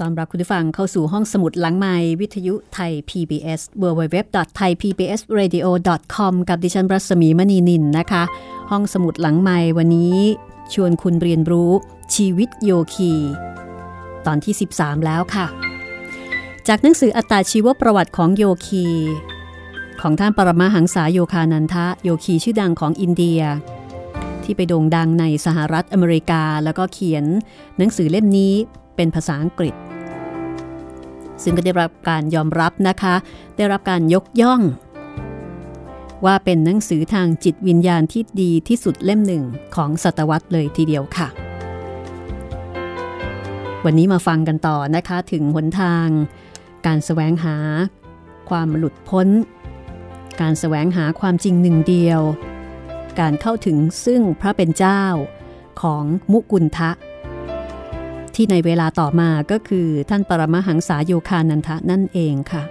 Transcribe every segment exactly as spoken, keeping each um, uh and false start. ต้อนรับคุณผู้ฟังเข้าสู่ห้องสมุดหลังไมค์วิทยุไทย พี บี เอส ดับเบิลยู ดับเบิลยู ดับเบิลยู ดอท ไทย พี บี เอส เรดิโอ ดอท คอม กับดิฉันรัศมีมณีนินนะคะห้องสมุดหลังไมค์วันนี้ชวนคุณเรียนรู้ชีวิตโยคีตอนที่สิบสามแล้วค่ะจากหนังสืออัตชีวประวัติของโยคีของท่านปรมหังสาโยคานันทะโยคีชื่อดังของอินเดียที่ไปโด่งดังในสหรัฐอเมริกาแล้วก็เขียนหนังสือเล่มนี้เป็นภาษาอังกฤษซึ่งก็ได้รับการยอมรับนะคะได้รับการยกย่องว่าเป็นหนังสือทางจิตวิญญาณที่ดีที่สุดเล่มหนึ่งของศตวรรษเลยทีเดียวค่ะวันนี้มาฟังกันต่อนะคะถึงหนทางการแสวงหาความหลุดพ้นการแสวงหาความจริงหนึ่งเดียวการเข้าถึงซึ่งพระเป็นเจ้าของมุกุณฑะที่ในเวลาต่อมาก็คือท่านปรมหังสาโยคานันทะนั่นเองค่ะ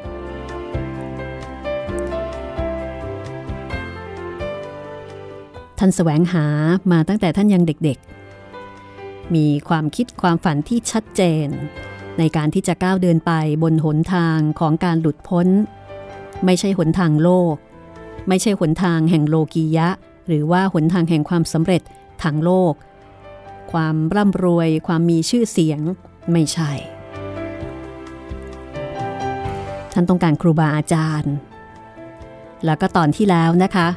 ท่านแสวงหามาตั้งแต่ท่านยังเด็กๆมีความคิดความฝันที่ชัดเจนในการที่จะก้าวเดินไปบนหนทางของการหลุดพ้นไม่ใช่หนทางโลกไม่ใช่หนทางแห่งโลกียะหรือว่าหนทางแห่งความสำเร็จทางโลกความร่ำรวยความมีชื่อเสียงไม่ใช่ท่านต้องการครูบาอาจารย์แล้วก็ตอนที่แล้วนะคะ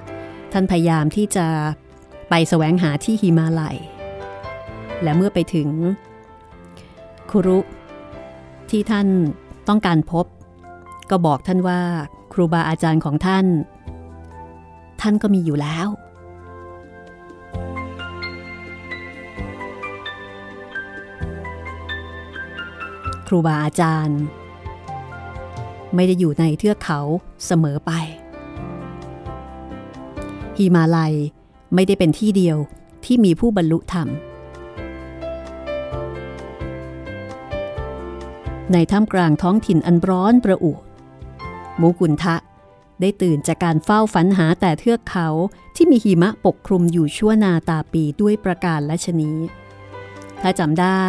ท่านพยายามที่จะไปแสวงหาที่หิมาลัยและเมื่อไปถึงคุรุที่ท่านต้องการพบก็บอกท่านว่าครูบาอาจารย์ของท่านท่านก็มีอยู่แล้ว ครูบาอาจารย์ไม่ได้อยู่ในเทือกเขาเสมอไปหิมาลัยไม่ได้เป็นที่เดียวที่มีผู้บรรลุธรรมในท่ามกลางท้องถิ่นอันร้อนประอุมุกุนทะได้ตื่นจากการเฝ้าฝันหาแต่เทือกเขาที่มีหิมะปกคลุมอยู่ชั่วนาตาปีด้วยประการละชนีถ้าจำได้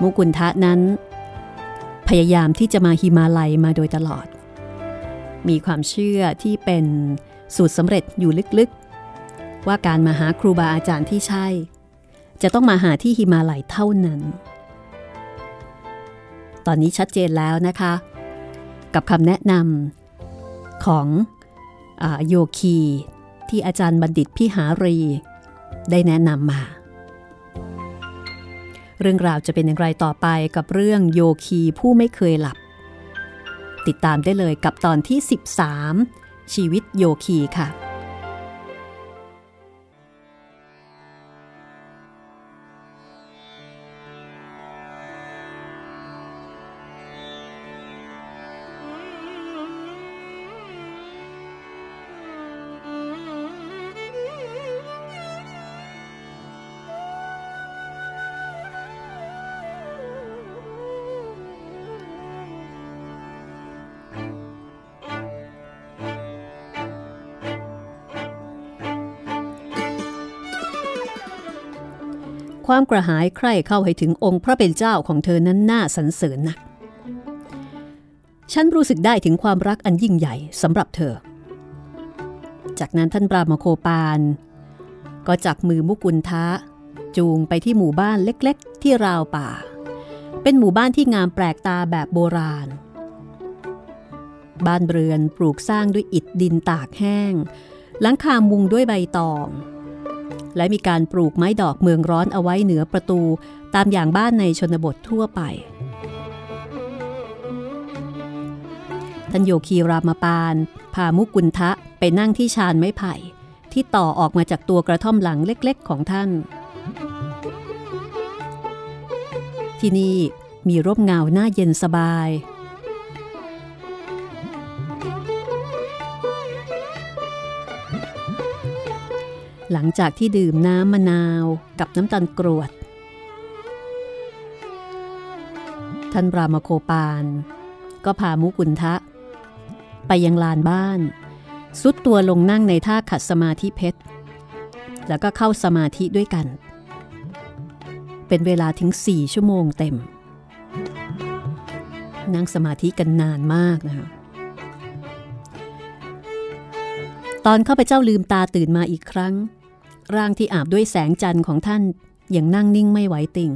มุกุนทะนั้นพยายามที่จะมาหิมาลัยมาโดยตลอดมีความเชื่อที่เป็นสูตรสำเร็จอยู่ลึกๆว่าการมาหาครูบาอาจารย์ที่ใช่จะต้องมาหาที่หิมาลัยเท่านั้นตอนนี้ชัดเจนแล้วนะคะกับคำแนะนำของอโยคีที่อาจารย์บัณฑิตพิหารีได้แนะนำมาเรื่องราวจะเป็นอย่างไรต่อไปกับเรื่องโยคีผู้ไม่เคยหลับติดตามได้เลยกับตอนที่สิบสามชีวิตโยคีค่ะความกระหายใคร่เข้าให้ถึงองค์พระเป็นเจ้าของเธอนั้นน่าสรรเสริญนักฉันรู้สึกได้ถึงความรักอันยิ่งใหญ่สำหรับเธอจากนั้นท่านปราโมโคปานก็จับมือมุกุนทะจูงไปที่หมู่บ้านเล็กๆที่ราวป่าเป็นหมู่บ้านที่งามแปลกตาแบบโบราณบ้านเรือนปลูกสร้างด้วยอิฐดินตากแห้งหลังคามุงด้วยใบตองและมีการปลูกไม้ดอกเมืองร้อนเอาไว้เหนือประตูตามอย่างบ้านในชนบททั่วไปท่านโยคีรามปานพามุกุนทะไปนั่งที่ชานไม้ไผ่ที่ต่อออกมาจากตัวกระท่อมหลังเล็กๆของท่านที่นี่มีร่มเงาหน้าเย็นสบายหลังจากที่ดื่มน้ำมะนาวกับน้ำตาลกรวดท่านรามโคปานก็พามุกุนทะไปยังลานบ้านซุดตัวลงนั่งในท่าขัดสมาธิเพชรแล้วก็เข้าสมาธิด้วยกันเป็นเวลาถึงสี่ชั่วโมงเต็มนั่งสมาธิกันนานมากนะคะตอนข้าพเจ้าลืมตาตื่นมาอีกครั้งร่างที่อาบด้วยแสงจันทร์ของท่านยังนั่งนิ่งไม่ไหวติ่ง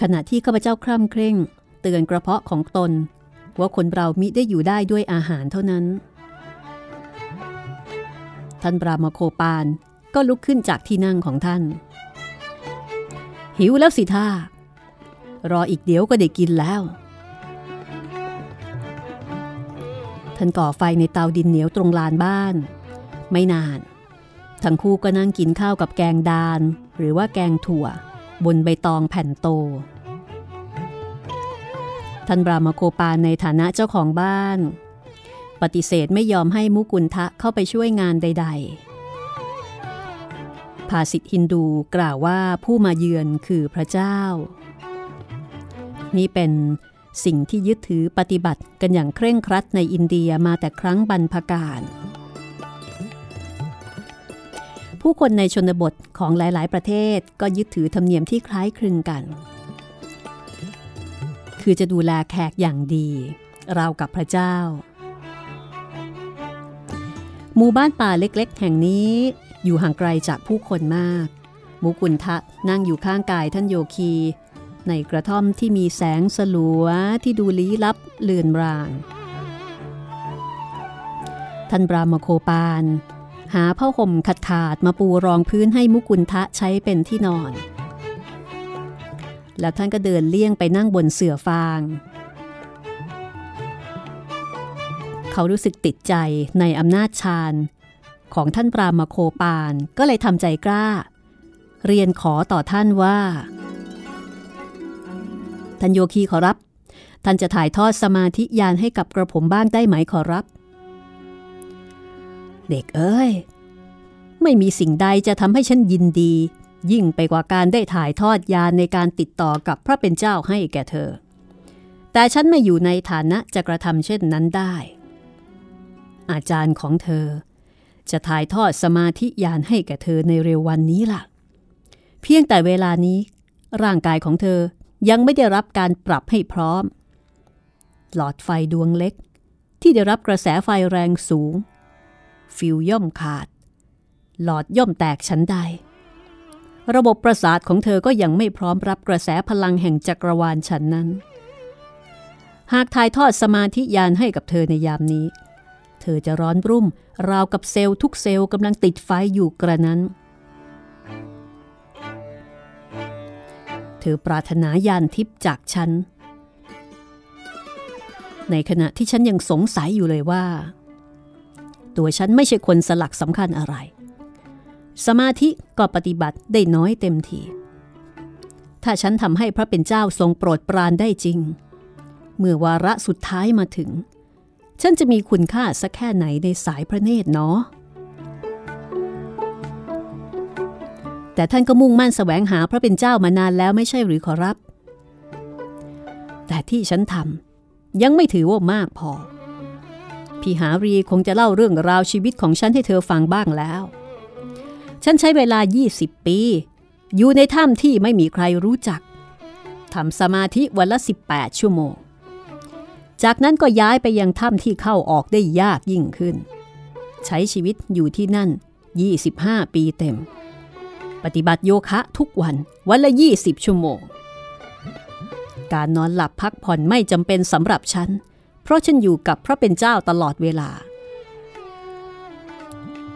ขณะที่ข้าพเจ้าคร่ำเคร่งเตือนกระเพาะของตนว่าคนเรามิได้อยู่ได้ด้วยอาหารเท่านั้นท่านปราโมโคปานก็ลุกขึ้นจากที่นั่งของท่านหิวแล้วสิท่ารออีกเดี๋ยวก็ได้กินแล้วท่านก่อไฟในเตาดินเหนียวตรงลานบ้านไม่นานทั้งคู่ก็นั่งกินข้าวกับแกงดานหรือว่าแกงถั่วบนใบตองแผ่นโตท่านบรามโคปานในฐานะเจ้าของบ้านปฏิเสธไม่ยอมให้มุกุนทะเข้าไปช่วยงานใดๆภาษิตฮินดูกล่าวว่าผู้มาเยือนคือพระเจ้านี่เป็นสิ่งที่ยึดถือปฏิบัติกันอย่างเคร่งครัดในอินเดียมาแต่ครั้งบรรพกาลผู้คนในชนบทของหลายๆประเทศก็ยึดถือธรรมเนียมที่คล้ายคลึงกันคือจะดูแลแขกอย่างดีราวกับพระเจ้าหมู่บ้านป่าเล็กๆแห่งนี้อยู่ห่างไกลจากผู้คนมากมุกุนทะนั่งอยู่ข้างกายท่านโยคีในกระท่อมที่มีแสงสลัวที่ดูลี้ลับเลือนรางท่านบรามโคปานหาผ้าห่มขัดขาดมาปูรองพื้นให้มุกุนทะใช้เป็นที่นอนแล้วท่านก็เดินเลี่ยงไปนั่งบนเสื่อฟางเขารู้สึกติดใจในอำนาจฌานของท่านบรามโคปานก็เลยทำใจกล้าเรียนขอต่อท่านว่า ท่านโยคีขอรับท่านจะถ่ายทอดสมาธิญาณให้กับกระผมบ้างได้ไหมขอรับเด็กเอ้ยไม่มีสิ่งใดจะทำให้ฉันยินดียิ่งไปกว่าการได้ถ่ายทอดญาณในการติดต่อกับพระเป็นเจ้าให้แก่เธอแต่ฉันไม่อยู่ในฐานะจะกระทำเช่นนั้นได้อาจารย์ของเธอจะถ่ายทอดสมาธิญาณให้แก่เธอในเร็ววันนี้ล่ะเพียงแต่เวลานี้ร่างกายของเธอยังไม่ได้รับการปรับให้พร้อมหลอดไฟดวงเล็กที่ได้รับกระแสไฟแรงสูงฟิวย่อมขาดหลอดย่อมแตกชั้นใดระบบประสาทของเธอก็ยังไม่พร้อมรับกระแสพลังแห่งจักรวาลชั้นนั้นหากถ่ายทอดสมาธิญาณให้กับเธอในยามนี้เธอจะร้อนรุ่มราวกับเซลล์ทุกเซลล์กำลังติดไฟอยู่กระนั้นเธอปรารถนาญาณทิพย์จากฉันในขณะที่ฉันยังสงสัยอยู่เลยว่าตัวฉันไม่ใช่คนสลักสำคัญอะไรสมาธิก็ปฏิบัติได้น้อยเต็มทีถ้าฉันทำให้พระเป็นเจ้าทรงโปรดปรานได้จริงเมื่อวาระสุดท้ายมาถึงฉันจะมีคุณค่าสักแค่ไหนในสายพระเนตรเนาะแต่ท่านก็มุ่งมั่นแสวงหาพระเป็นเจ้ามานานแล้วไม่ใช่หรือขอรับแต่ที่ฉันทำยังไม่ถือว่ามากพอพี่หารีคงจะเล่าเรื่องราวชีวิตของฉันให้เธอฟังบ้างแล้วฉันใช้เวลายี่สิบปีอยู่ในถ้ำที่ไม่มีใครรู้จักทำสมาธิวันละสิบแปดชั่วโมงจากนั้นก็ย้ายไปยังถ้ำที่เข้าออกได้ยากยิ่งขึ้นใช้ชีวิตอยู่ที่นั่นยี่สิบห้าปีเต็มปฏิบัติโยคะทุกวันวันละยี่สิบชั่วโมงการนอนหลับพักผ่อนไม่จำเป็นสำหรับฉันเพราะฉันอยู่กับพระเป็นเจ้าตลอดเวลา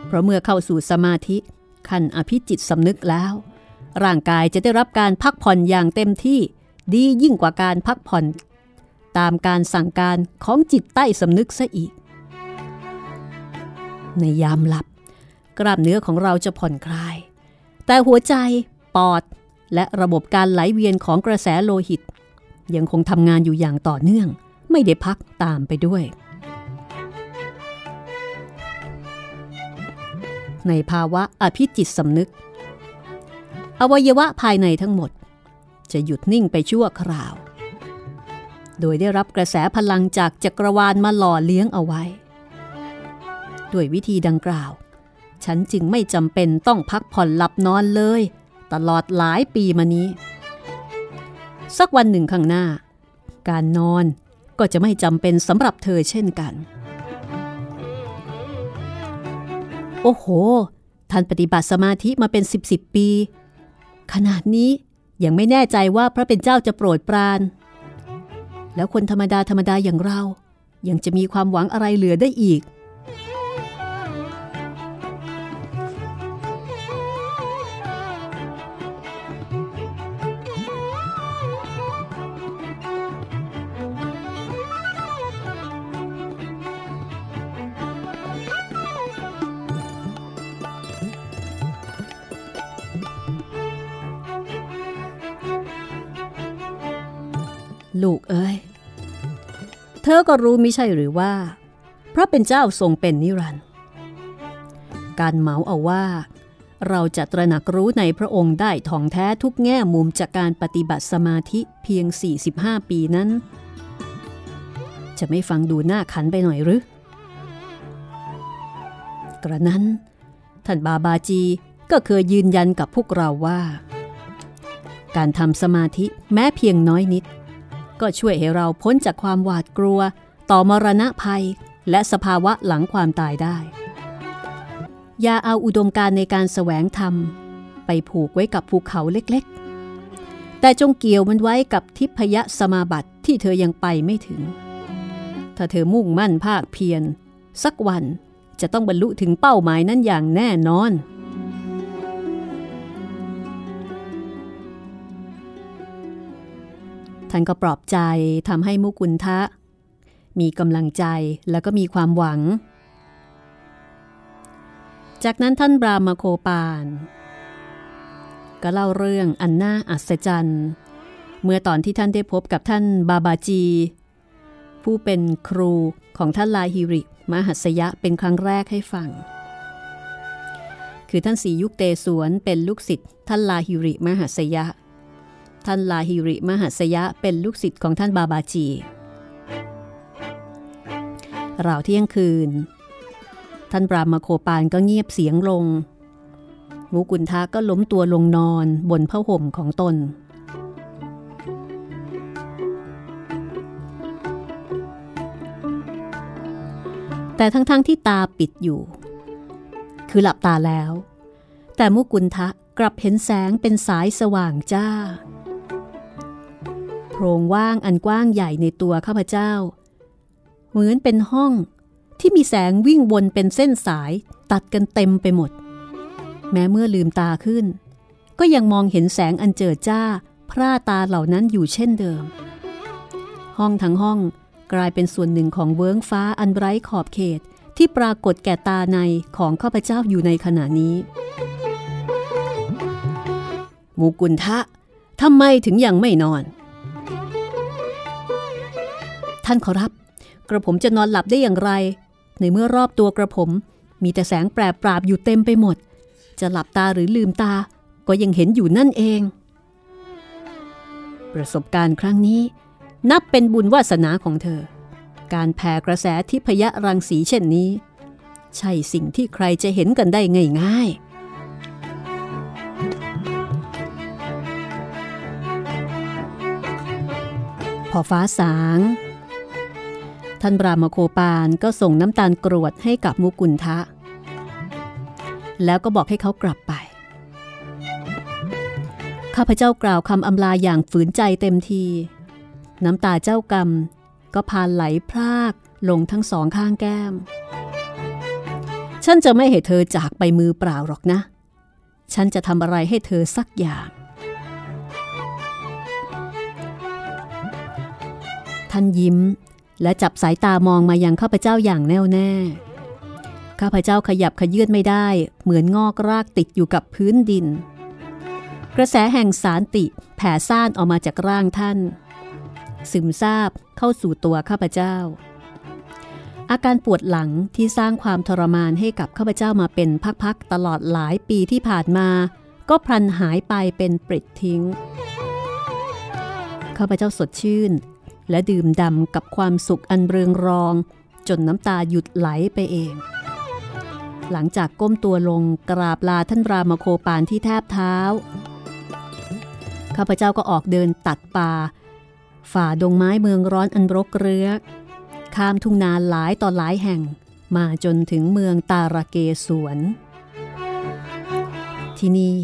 เพราะเมื่อเข้าสู่สมาธิขั้นอภิจิตสำนึกแล้วร่างกายจะได้รับการพักผ่อนอย่างเต็มที่ดียิ่งกว่าการพักผ่อนตามการสั่งการของจิตใต้สำนึกซะอีกในยามหลับกล้ามเนื้อของเราจะผ่อนคลายแต่หัวใจปอดและระบบการไหลเวียนของกระแสโลหิตยังคงทำงานอยู่อย่างต่อเนื่องไม่ได้พักตามไปด้วยในภาวะอภิจิตสำนึกอวัยวะภายในทั้งหมดจะหยุดนิ่งไปชั่วคราวโดยได้รับกระแสพลังจากจักรวาลมาหล่อเลี้ยงเอาไว้ด้วยวิธีดังกล่าวฉันจึงไม่จำเป็นต้องพักผ่อนหลับนอนเลยตลอดหลายปีมานี้สักวันหนึ่งข้างหน้าการนอนก็จะไม่จำเป็นสำหรับเธอเช่นกันโอ้โหท่านปฏิบัติสมาธิมาเป็นสิบสิบปีขนาดนี้ยังไม่แน่ใจว่าพระเป็นเจ้าจะโปรดปรานแล้วคนธรรมดาธรรมดาอย่างเรายังจะมีความหวังอะไรเหลือได้อีกลูกเอ้ยเธอก็รู้มิใช่หรือว่าพระเป็นเจ้าทรงเป็นนิรันดร์การเหมาเอาว่าเราจะตระหนักรู้ในพระองค์ได้ท่องแท้ทุกแง่มุมจากการปฏิบัติสมาธิเพียงสี่สิบห้าปีนั้นจะไม่ฟังดูน่าขันไปหน่อยหรือกระนั้นท่านบาบาจีก็เคยยืนยันกับพวกเราว่าการทำสมาธิแม้เพียงน้อยนิดก็ช่วยให้เราพ้นจากความหวาดกลัวต่อมรณะภัยและสภาวะหลังความตายได้อย่าเอาอุดมการณ์ในการแสวงธรรมไปผูกไว้กับภูเขาเล็กๆแต่จงเกี่ยวมันไว้กับทิพยสมาบัติที่เธอยังไปไม่ถึงถ้าเธอมุ่งมั่นภาคเพียรสักวันจะต้องบรรลุถึงเป้าหมายนั้นอย่างแน่นอนท่านก็ปลอบใจทำให้มุกุลทะมีกำลังใจแล้วก็มีความหวังจากนั้นท่านบรามโคปานก็เล่าเรื่องอันน่าอัศจรรย์ เมื่อตอนที่ท่านได้พบกับท่านบาบาจีผู้เป็นครูของท่านลาฮิริมหัสยะเป็นครั้งแรกให้ฟังคือท่านสียุคเตสวนเป็นลูกศิษย์ท่านลาฮิริมหัสยะท่านลาฮิริมหัสยะเป็นลูกศิษย์ของท่านบาบาจีราวเที่ยงคืนท่านบรามโคปานก็เงียบเสียงลงมูกุนทะก็ล้มตัวลงนอนบนผ้าห่มของตนแต่ทั้งๆ ท, ที่ตาปิดอยู่คือหลับตาแล้วแต่มูกุนทะกลับเห็นแสงเป็นสายสว่างจ้าโพรงว่างอันกว้างใหญ่ในตัวข้าพเจ้าเหมือนเป็นห้องที่มีแสงวิ่งวนเป็นเส้นสายตัดกันเต็มไปหมดแม้เมื่อลืมตาขึ้นก็ยังมองเห็นแสงอันเจิดจ้าพร่าตาเหล่านั้นอยู่เช่นเดิมห้องทั้งห้องกลายเป็นส่วนหนึ่งของเวิ้งฟ้าอันไร้ขอบเขตที่ปรากฏแก่ตาในของข้าพเจ้าอยู่ในขณะนี้มูกุนทะทำไมถึงยังไม่นอนท่านขอรับกระผมจะนอนหลับได้อย่างไรในเมื่อรอบตัวกระผมมีแต่แสงแปรปราบอยู่เต็มไปหมดจะหลับตาหรือลืมตาก็ยังเห็นอยู่นั่นเองประสบการณ์ครั้งนี้นับเป็นบุญวาสนาของเธอการแผ่กระแสทิพยรังสีเช่นนี้ใช่สิ่งที่ใครจะเห็นกันได้ง่ายๆพอฟ้าสางท่านบรามโคปานก็ส่งน้ำตาลกรวดให้กับมูกุนทะแล้วก็บอกให้เขากลับไปข้าพเจ้ากล่าวคำอำลาอย่างฝืนใจเต็มทีน้ำตาเจ้ากรรมก็พาไหลพรากลงทั้งสองข้างแก้มฉันจะไม่ให้เธอจากไปมือเปล่าหรอกนะฉันจะทำอะไรให้เธอสักอย่างท่านยิ้มและจับสายตามองมายังข้าพเจ้าอย่างแน่วแน่ข้าพเจ้าขยับขยื่นไม่ได้เหมือนงอกรากติดอยู่กับพื้นดินกระแสแห่งสารติแผ่ซ่านออกมาจากร่างท่านซึมซาบเข้าสู่ตัวข้าพเจ้าอาการปวดหลังที่สร้างความทรมานให้กับข้าพเจ้ามาเป็นพักๆตลอดหลายปีที่ผ่านมาก็พลันหายไปเป็นปลิดทิ้งข้าพเจ้าสดชื่นและดื่มด่ำกับความสุขอันเรืองรองจนน้ำตาหยุดไหลไปเองหลังจากก้มตัวลงกราบลาท่านรามโคปานที่แทบเท้าข้าพเจ้าก็ออกเดินตัดป่าฝ่าดงไม้เมืองร้อนอันรกเรื้อข้ามทุ่งนาหลายต่อหลายแห่งมาจนถึงเมืองตาระเกสวนที่นี่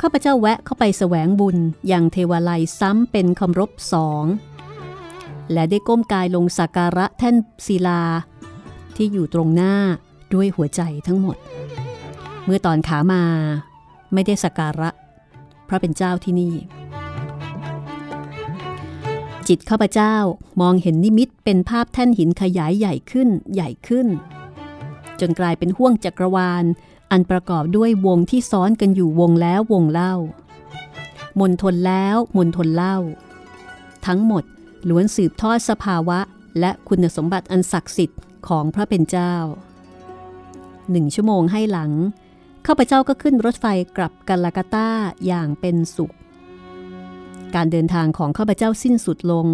ข้าพเจ้าแวะเข้าไปแสวงบุญอย่างเทวาลัยซ้ำเป็นคำรบสองและได้ก้มกายลงสักการะแท่นศิลาที่อยู่ตรงหน้าด้วยหัวใจทั้งหมดเมื่อตอนขามาไม่ได้สักการะพระเป็นเจ้าที่นี่จิตข้าพเจ้ามองเห็นนิมิตเป็นภาพแท่นหินขยายใหญ่ขึ้นใหญ่ขึ้นจนกลายเป็นห้วงจักรวาลอันประกอบด้วยวงที่ซ้อนกันอยู่วงแล้ววงเล่ามนทนแล้วมนทนเล่าทั้งหมดล้วนสืบทอดสภาวะและคุณสมบัติอันศักดิ์สิทธิ์ของพระเป็นเจ้าหนึ่งชั่วโมงให้หลังข้าพเจ้าก็ขึ้นรถไฟกลับกัลกัตตาอย่างเป็นสุขการเดินทางของข้าพเจ้าสิ้นสุดลง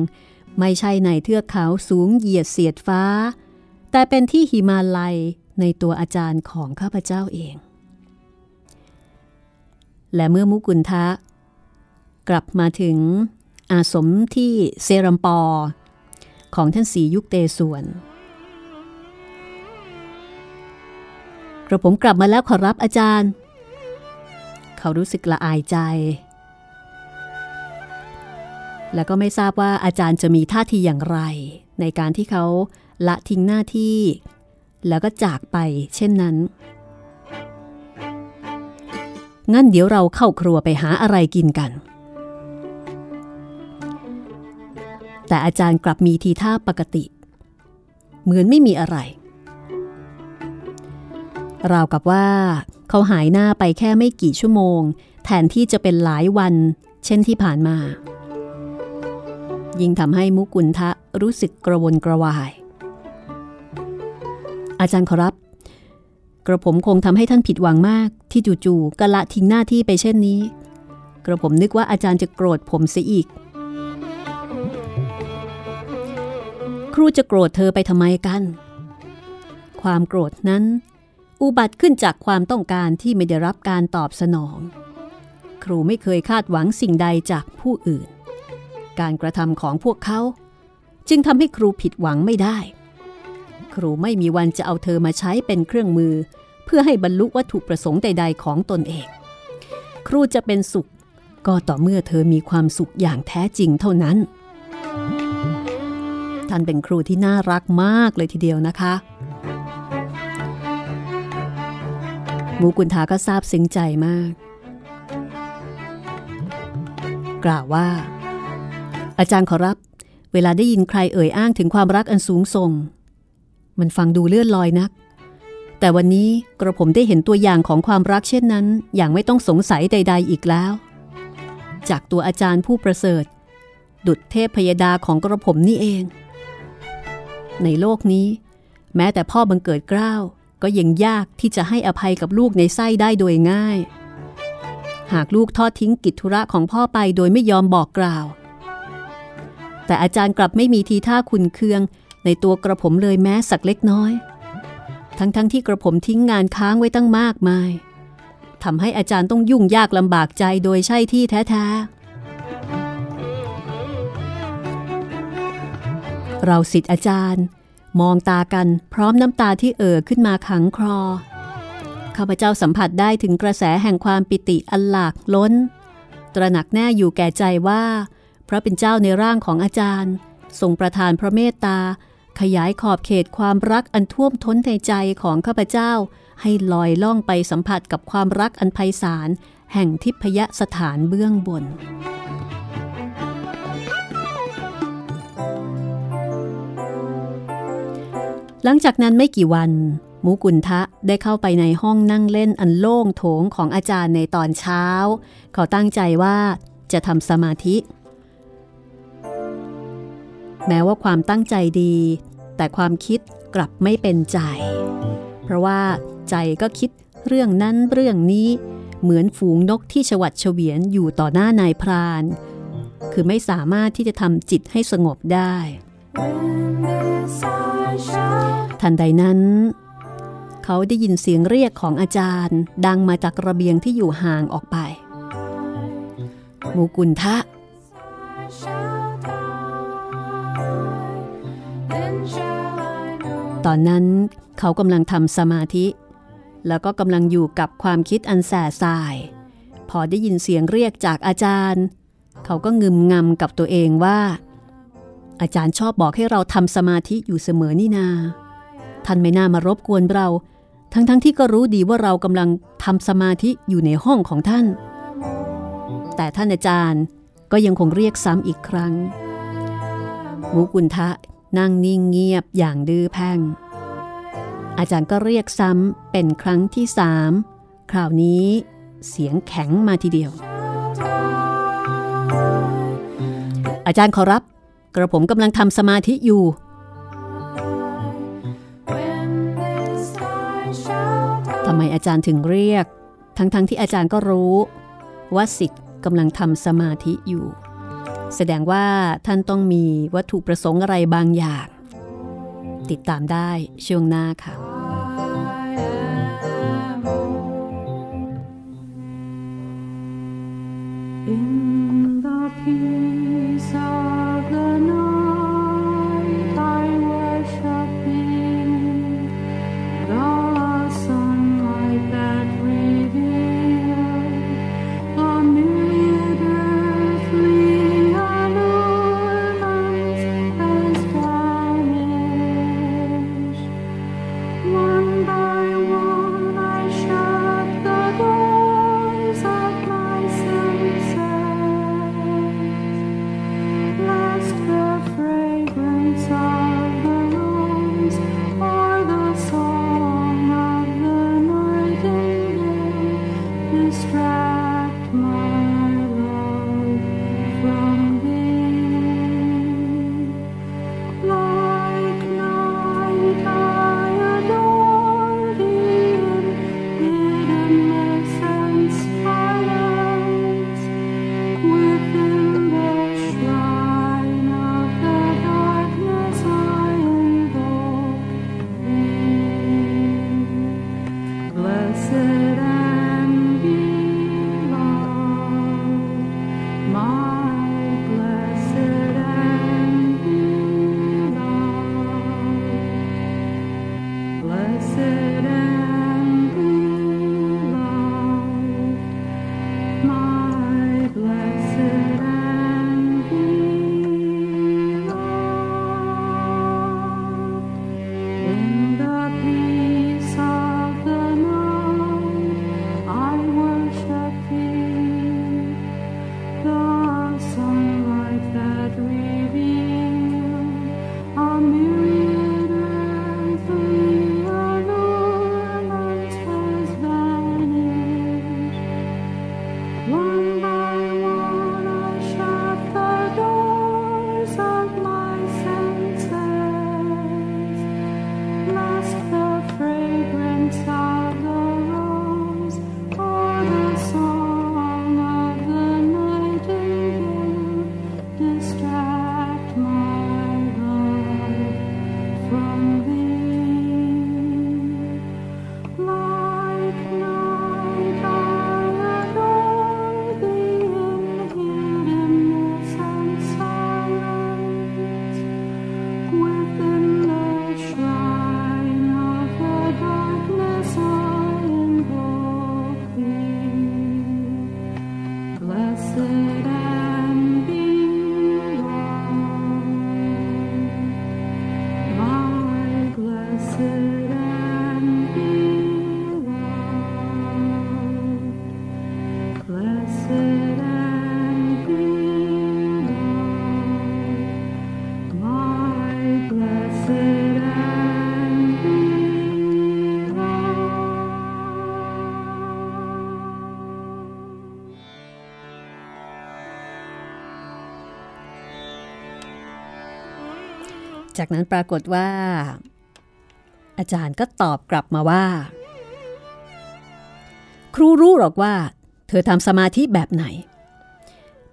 ไม่ใช่ในเทือกเขาสูงเหยียดเสียดฟ้าแต่เป็นที่หิมาลัยในตัวอาจารย์ของข้าพเจ้าเองและเมื่อมุกุนทะกลับมาถึงอาสมที่เซรัมปอของท่านสียุคเตสวนกระผมกลับมาแล้วขอรับอาจารย์เขารู้สึกละอายใจแล้วก็ไม่ทราบว่าอาจารย์จะมีท่าทีอย่างไรในการที่เขาละทิ้งหน้าที่แล้วก็จากไปเช่นนั้นงั้นเดี๋ยวเราเข้าครัวไปหาอะไรกินกันแต่อาจารย์กลับมีทีท่าปกติเหมือนไม่มีอะไรราวกับว่าเขาหายหน้าไปแค่ไม่กี่ชั่วโมงแทนที่จะเป็นหลายวันเช่นที่ผ่านมา ยิ่งทำให้มุกุลทะรู้สึกกระวนกระวายอาจารย์ขอรับกระผมคงทำให้ท่านผิดหวังมากที่จู่ๆกะละทิ้งหน้าที่ไปเช่นนี้กระผมนึกว่าอาจารย์จะโกรธผมเสียอีกครูจะโกรธเธอไปทำไมกันความโกรธนั้นอุบัติขึ้นจากความต้องการที่ไม่ได้รับการตอบสนองครูไม่เคยคาดหวังสิ่งใดจากผู้อื่นการกระทำของพวกเขาจึงทำให้ครูผิดหวังไม่ได้ครูไม่มีวันจะเอาเธอมาใช้เป็นเครื่องมือเพื่อให้บรรลุวัตถุประสงค์ใดๆของตนเองครูจะเป็นสุขก็ต่อเมื่อเธอมีความสุขอย่างแท้จริงเท่านั้นท่านเป็นครูที่น่ารักมากเลยทีเดียวนะคะมุกุลทาก็ซาบซึ้งใจมากกล่าวว่าอาจารย์ขอรับเวลาได้ยินใครเอ่ยอ้างถึงความรักอันสูงส่งมันฟังดูเลื่อนลอยนักแต่วันนี้กระผมได้เห็นตัวอย่างของความรักเช่นนั้นอย่างไม่ต้องสงสัยใดๆอีกแล้วจากตัวอาจารย์ผู้ประเสริฐดุจเทพพยดาของกระผมนี่เองในโลกนี้แม้แต่พ่อบังเกิดเกล้าก็ยังยากที่จะให้อภัยกับลูกในไส้ได้โดยง่ายหากลูกทอดทิ้งกิจธุระของพ่อไปโดยไม่ยอมบอกกล่าวแต่อาจารย์กลับไม่มีทีท่าขุ่นเคืองในตัวกระผมเลยแม้สักเล็กน้อยทั้งๆ ท, ที่กระผมทิ้งงานค้างไว้ตั้งมากมายทำให้อาจารย์ต้องยุ่งยากลำบากใจโดยใช่ที่แท้ๆเราศิษย์อาจารย์มองตากันพร้อมน้ำตาที่เอ่อขึ้นมาขังคลอข้าพเจ้าสัมผัสได้ถึงกระแสแห่งความปิติอันหลากล้นตระหนักแน่อยู่แก่ใจว่าพระเป็นเจ้าในร่างของอาจารย์ทรงประทานพระเมตตาขยายขอบเขตความรักอันท่วมท้นในใจของข้าพเจ้าให้ลอยล่องไปสัมผัสกับความรักอันไพศาลแห่งทิพยสถานเบื้องบนหลังจากนั้นไม่กี่วันมุกุลทะได้เข้าไปในห้องนั่งเล่นอันโล่งโถงของอาจารย์ในตอนเช้าเขาตั้งใจว่าจะทำสมาธิแม้ว่าความตั้งใจดีแต่ความคิดกลับไม่เป็นใจเพราะว่าใจก็คิดเรื่องนั้นเรื่องนี้เหมือนฝูงนกที่ฉวัดเฉวียนอยู่ต่อหน้านายพรานคือไม่สามารถที่จะทำจิตให้สงบได้ทันใดนั้นเขาได้ยินเสียงเรียกของอาจารย์ดังมาจากระเบียงที่อยู่ห่างออกไปมุกุลทะตอนนั้นเขากำลังทำสมาธิแล้วก็กำลังอยู่กับความคิดอันแสบซ่านพอได้ยินเสียงเรียกจากอาจารย์เขาก็งึมงำกับตัวเองว่าอาจารย์ชอบบอกให้เราทำสมาธิอยู่เสมอนี่นาท่านไม่น่ามารบกวนเราทั้งๆ ท, ที่ก็รู้ดีว่าเรากำลังทำสมาธิอยู่ในห้องของท่านแต่ท่านอาจารย์ก็ยังคงเรียกซ้ำอีกครั้งมุกุลทะนั่งนิ่งเงียบอย่างดื้อแพ่งอาจารย์ก็เรียกซ้ำเป็นครั้งที่สามคราวนี้เสียงแข็งมาทีเดียวอาจารย์ขอรับกระผมกำลังทำสมาธิอยู่ทำไมอาจารย์ถึงเรียกทั้งๆ ท, ที่อาจารย์ก็รู้ว่าศิษย์กำลังทำสมาธิอยู่แสดงว่าท่านต้องมีวัตถุประสงค์อะไรบางอย่างติดตามได้ช่วงหน้าค่ะ จากนั้นปรากฏว่าอาจารย์ก็ตอบกลับมาว่าครูรู้หรอกว่าเธอทำสมาธิแบบไหน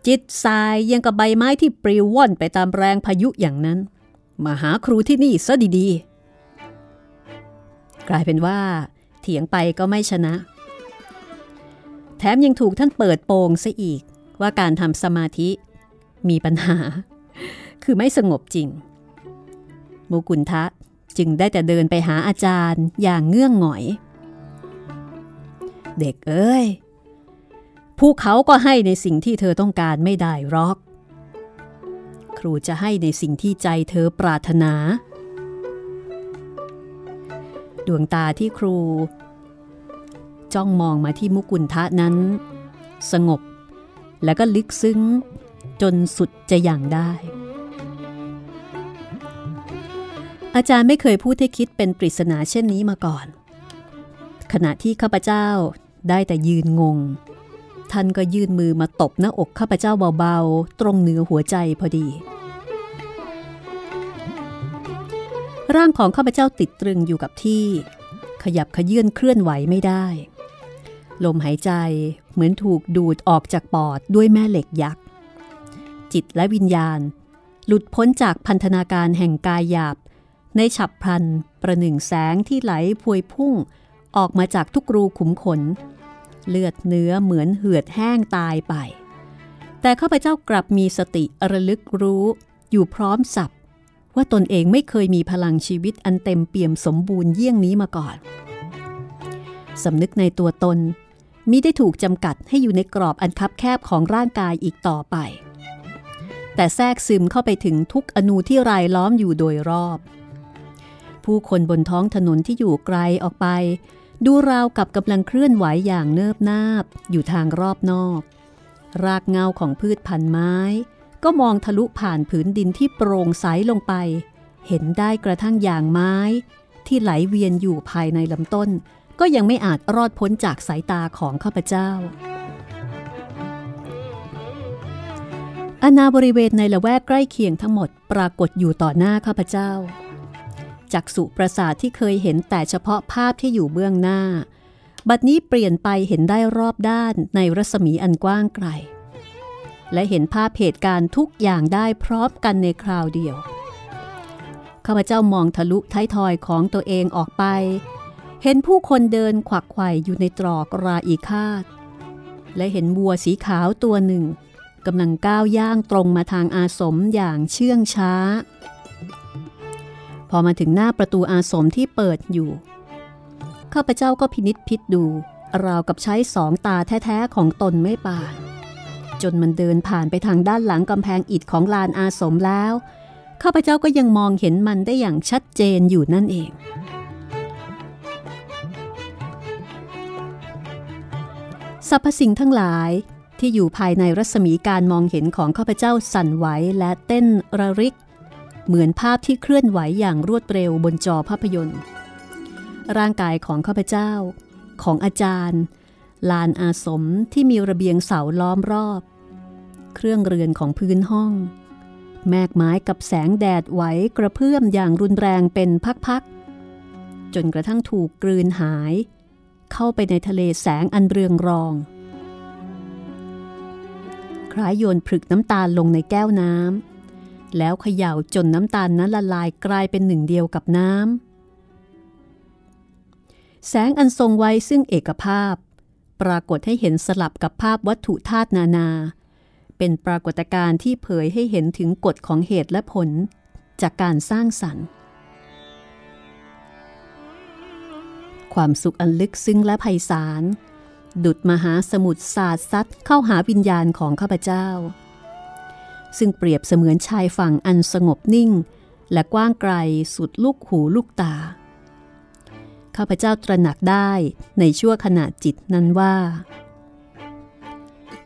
จิตทรายยังกับใบไม้ที่ปลิวว่อนไปตามแรงพายุอย่างนั้นมาหาครูที่นี่ซะดีๆกลายเป็นว่าเถียงไปก็ไม่ชนะแถมยังถูกท่านเปิดโปงซะอีกว่าการทำสมาธิมีปัญหาคือไม่สงบจริงโมกุณฑะจึงได้แต่เดินไปหาอาจารย์อย่างเงื่องหงอยเด็กเอ้ยภูเขาก็ให้ในสิ่งที่เธอต้องการไม่ได้หรอกครูจะให้ในสิ่งที่ใจเธอปรารถนาดวงตาที่ครูจ้องมองมาที่โมกุณฑะนั้นสงบและก็ลึกซึ้งจนสุดจะหยั่งได้อาจารย์ไม่เคยพูดให้คิดเป็นปริศนาเช่นนี้มาก่อนขณะที่ข้าพเจ้าได้แต่ยืนงงท่านก็ยื่นมือมาตบหน้าอกข้าพเจ้าเบาๆตรงเหนือหัวใจพอดีร่างของข้าพเจ้าติดตรึงอยู่กับที่ขยับขยื่นเคลื่อนไหวไม่ได้ลมหายใจเหมือนถูกดูดออกจากปอดด้วยแม่เหล็กยักษ์จิตและวิญญาณหลุดพ้นจากพันธนาการแห่งกายหยาบในฉับพลันประหนึ่งแสงที่ไหลพวยพุ่งออกมาจากทุกรูขุมขนเลือดเนื้อเหมือนเหือดแห้งตายไปแต่ข้าพเจ้ากลับมีสติระลึกรู้อยู่พร้อมสับว่าตนเองไม่เคยมีพลังชีวิตอันเต็มเปี่ยมสมบูรณ์เยี่ยงนี้มาก่อนสำนึกในตัวตนมิได้ถูกจำกัดให้อยู่ในกรอบอันคับแคบของร่างกายอีกต่อไปแต่แทรกซึมเข้าไปถึงทุกอนูที่รายล้อมอยู่โดยรอบผู้คนบนท้องถนนที่อยู่ไกลออกไปดูราวกับกำลังเคลื่อนไหวอย่างเนิบนาบอยู่ทางรอบนอกรากเงาของพืชพันธุ์ไม้ก็มองทะลุผ่านผืนดินที่โปร่งใสลงไปเห็นได้กระทั่งอย่างไม้ที่ไหลเวียนอยู่ภายในลำต้นก็ยังไม่อาจรอดพ้นจากสายตาของข้าพเจ้าอาณาบริเวณในละแวกใกล้เคียงทั้งหมดปรากฏอยู่ต่อหน้าข้าพเจ้าจักษุประสาทที่เคยเห็นแต่เฉพาะภาพที่อยู่เบื้องหน้าบัดนี้เปลี่ยนไปเห็นได้รอบด้านในรัศมีอันกว้างไกลและเห็นภาพเหตุการณ์ทุกอย่างได้พร้อมกันในคราวเดียวข้าพเจ้ามองทะลุท้ายทอยของตัวเองออกไป เห็นผู้คนเดินขวักไขว่อยู่ในตรอกราอีคาดและเห็นวัวสีขาวตัวหนึ่งกำลังก้าวย่างตรงมาทางอาสมอย่างเชื่องช้าพอมาถึงหน้าประตูอาสมที่เปิดอยู่ข้าพเจ้าก็พินิจพิจดูราวกับใช้สองตาแท้ๆของตนไม่ป่านจนมันเดินผ่านไปทางด้านหลังกำแพงอิฐของลานอาสมแล้วข้าพเจ้าก็ยังมองเห็นมันได้อย่างชัดเจนอยู่นั่นเองสรรพสิ่งทั้งหลายที่อยู่ภายในรัศมีการมองเห็นของข้าพเจ้าสั่นไหวและเต้นระริกเหมือนภาพที่เคลื่อนไหวอย่างรวดเร็วบนจอภาพยนตร์ร่างกายของข้าพเจ้าของอาจารย์ลานอาสมที่มีระเบียงเสาล้อมรอบเครื่องเรือนของพื้นห้องแมกไม้กับแสงแดดไหวกระเพื่อมอย่างรุนแรงเป็นพักๆจนกระทั่งถูกกลืนหายเข้าไปในทะเลแสงอันเรืองรองคล้ายโยนผลึกน้ำตาลลงในแก้วน้ำแล้วเขย่าจนน้ำตาลนั้นละลายกลายเป็นหนึ่งเดียวกับน้ำแสงอันทรงไว้ซึ่งเอกภาพปรากฏให้เห็นสลับกับภาพวัตถุธาตุนานาเป็นปรากฏการณ์ที่เผยให้เห็นถึงกฎของเหตุและผลจากการสร้างสรรค์ความสุขอันลึกซึ้งและไพศาลดุจมหาสมุทรสาดซัดเข้าหาวิญญาณของข้าพเจ้าซึ่งเปรียบเสมือนชายฝั่งอันสงบนิ่งและกว้างไกลสุดลูกหูลูกตาข้าพเจ้าตระหนักได้ในชั่วขณะจิตนั้นว่า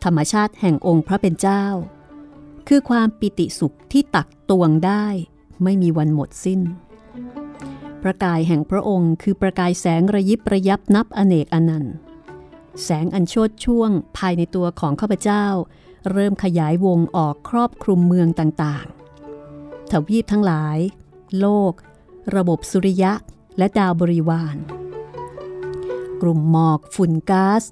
ธรรมชาติแห่งองค์พระเป็นเจ้าคือความปิติสุขที่ตักตวงได้ไม่มีวันหมดสิ้นพระกายแห่งพระองค์คือประกายแสงระยิบระยับนับอเนกอนันต์แสงอันโชติช่วงภายในตัวของข้าพเจ้าเริ่มขยายวงออกครอบคลุมเมืองต่างๆทวีปทั้งหลายโลกระบบสุริยะและดาวบริวารกลุ่มหมอกฝุ่นก๊าซ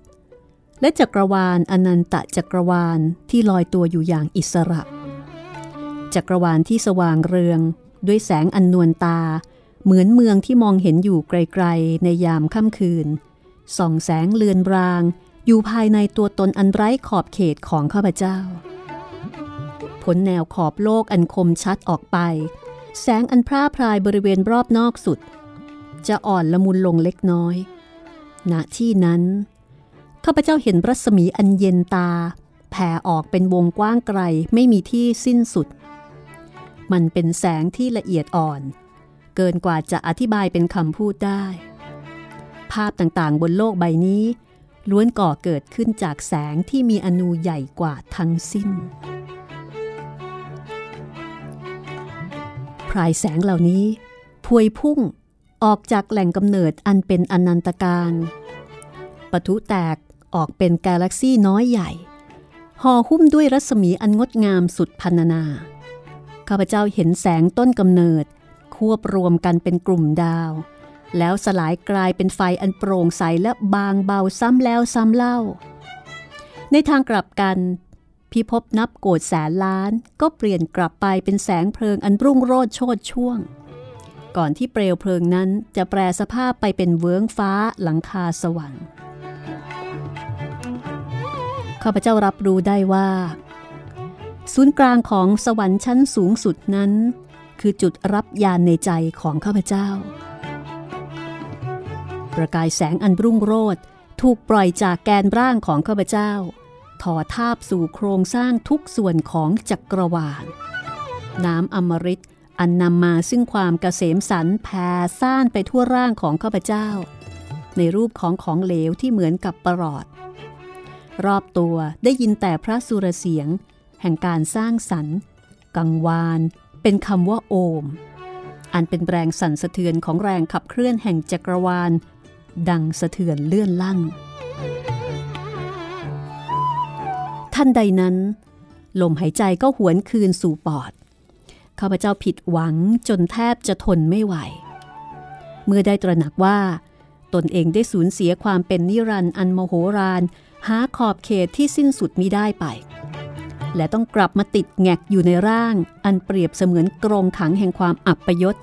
และจักรวาลอนันตจักรวาลที่ลอยตัวอยู่อย่างอิสระจักรวาลที่สว่างเรืองด้วยแสงอันนวลตาเหมือนเมืองที่มองเห็นอยู่ไกลๆในยามค่ำคืนส่องแสงเลือนรางอยู่ภายในตัวตนอันไร้ขอบเขตของข้าพเจ้าพ้นแนวขอบโลกอันคมชัดออกไปแสงอันพร่าพรายบริเวณรอบนอกสุดจะอ่อนละมุนลงเล็กน้อยณที่นั้นข้าพเจ้าเห็นรัศมีอันเย็นตาแผ่ออกเป็นวงกว้างไกลไม่มีที่สิ้นสุดมันเป็นแสงที่ละเอียดอ่อนเกินกว่าจะอธิบายเป็นคำพูดได้ภาพต่างๆบนโลกใบนี้ล้วนก่อเกิดขึ้นจากแสงที่มีอนูใหญ่กว่าทั้งสิ้นพรายแสงเหล่านี้พวยพุ่งออกจากแหล่งกำเนิดอันเป็นอนันตการปะทุแตกออกเป็นกาแล็กซี่น้อยใหญ่ห่อหุ้มด้วยรัศมีอันงดงามสุดพรรณนาข้าพเจ้าเห็นแสงต้นกำเนิดควบรวมกันเป็นกลุ่มดาวแล้วสลายกลายเป็นไฟอันโปร่งใสและบางเบาซ้ำแล้วซ้ำเล่าในทางกลับกันพิภพนับโกฏแสนล้านก็เปลี่ยนกลับไปเป็นแสงเพลิงอันรุ่งโรจน์โชติช่วงก่อนที่เปลวเพลิงนั้นจะแปรสภาพไปเป็นเวิ้งฟ้าหลังคาสวรรค์ข้าพเจ้ารับรู้ได้ว่าศูนย์กลางของสวรรค์ชั้นสูงสุดนั้นคือจุดรับญาณในใจของข้าพเจ้าประกายแสงอันรุ่งโรจน์ถูกปล่อยจากแกนร่างของข้าพเจ้าทอทาบสู่โครงสร้างทุกส่วนของจักรวาลน้ำอมฤตอันนำมาซึ่งความเกษมสันต์แผ่ซ่านไปทั่วร่างของข้าพเจ้าในรูปของของเหลวที่เหมือนกับประหลอดรอบตัวได้ยินแต่พระสุรเสียงแห่งการสร้างสรรค์กังวานเป็นคำว่าโอมอันเป็นแรงสั่นสะเทือนของแรงขับเคลื่อนแห่งจักรวาลดังสะเทือนเลื่อนลั่นท่านใดนั้นลมหายใจก็หวนคืนสู่ปอดข้าพเจ้าผิดหวังจนแทบจะทนไม่ไหวเมื่อได้ตระหนักว่าตนเองได้สูญเสียความเป็นนิรันดร์อันมโหฬารหาขอบเขตที่สิ้นสุดมิได้ไปและต้องกลับมาติดแงกอยู่ในร่างอันเปรียบเสมือนกรงขังแห่งความอับปยศ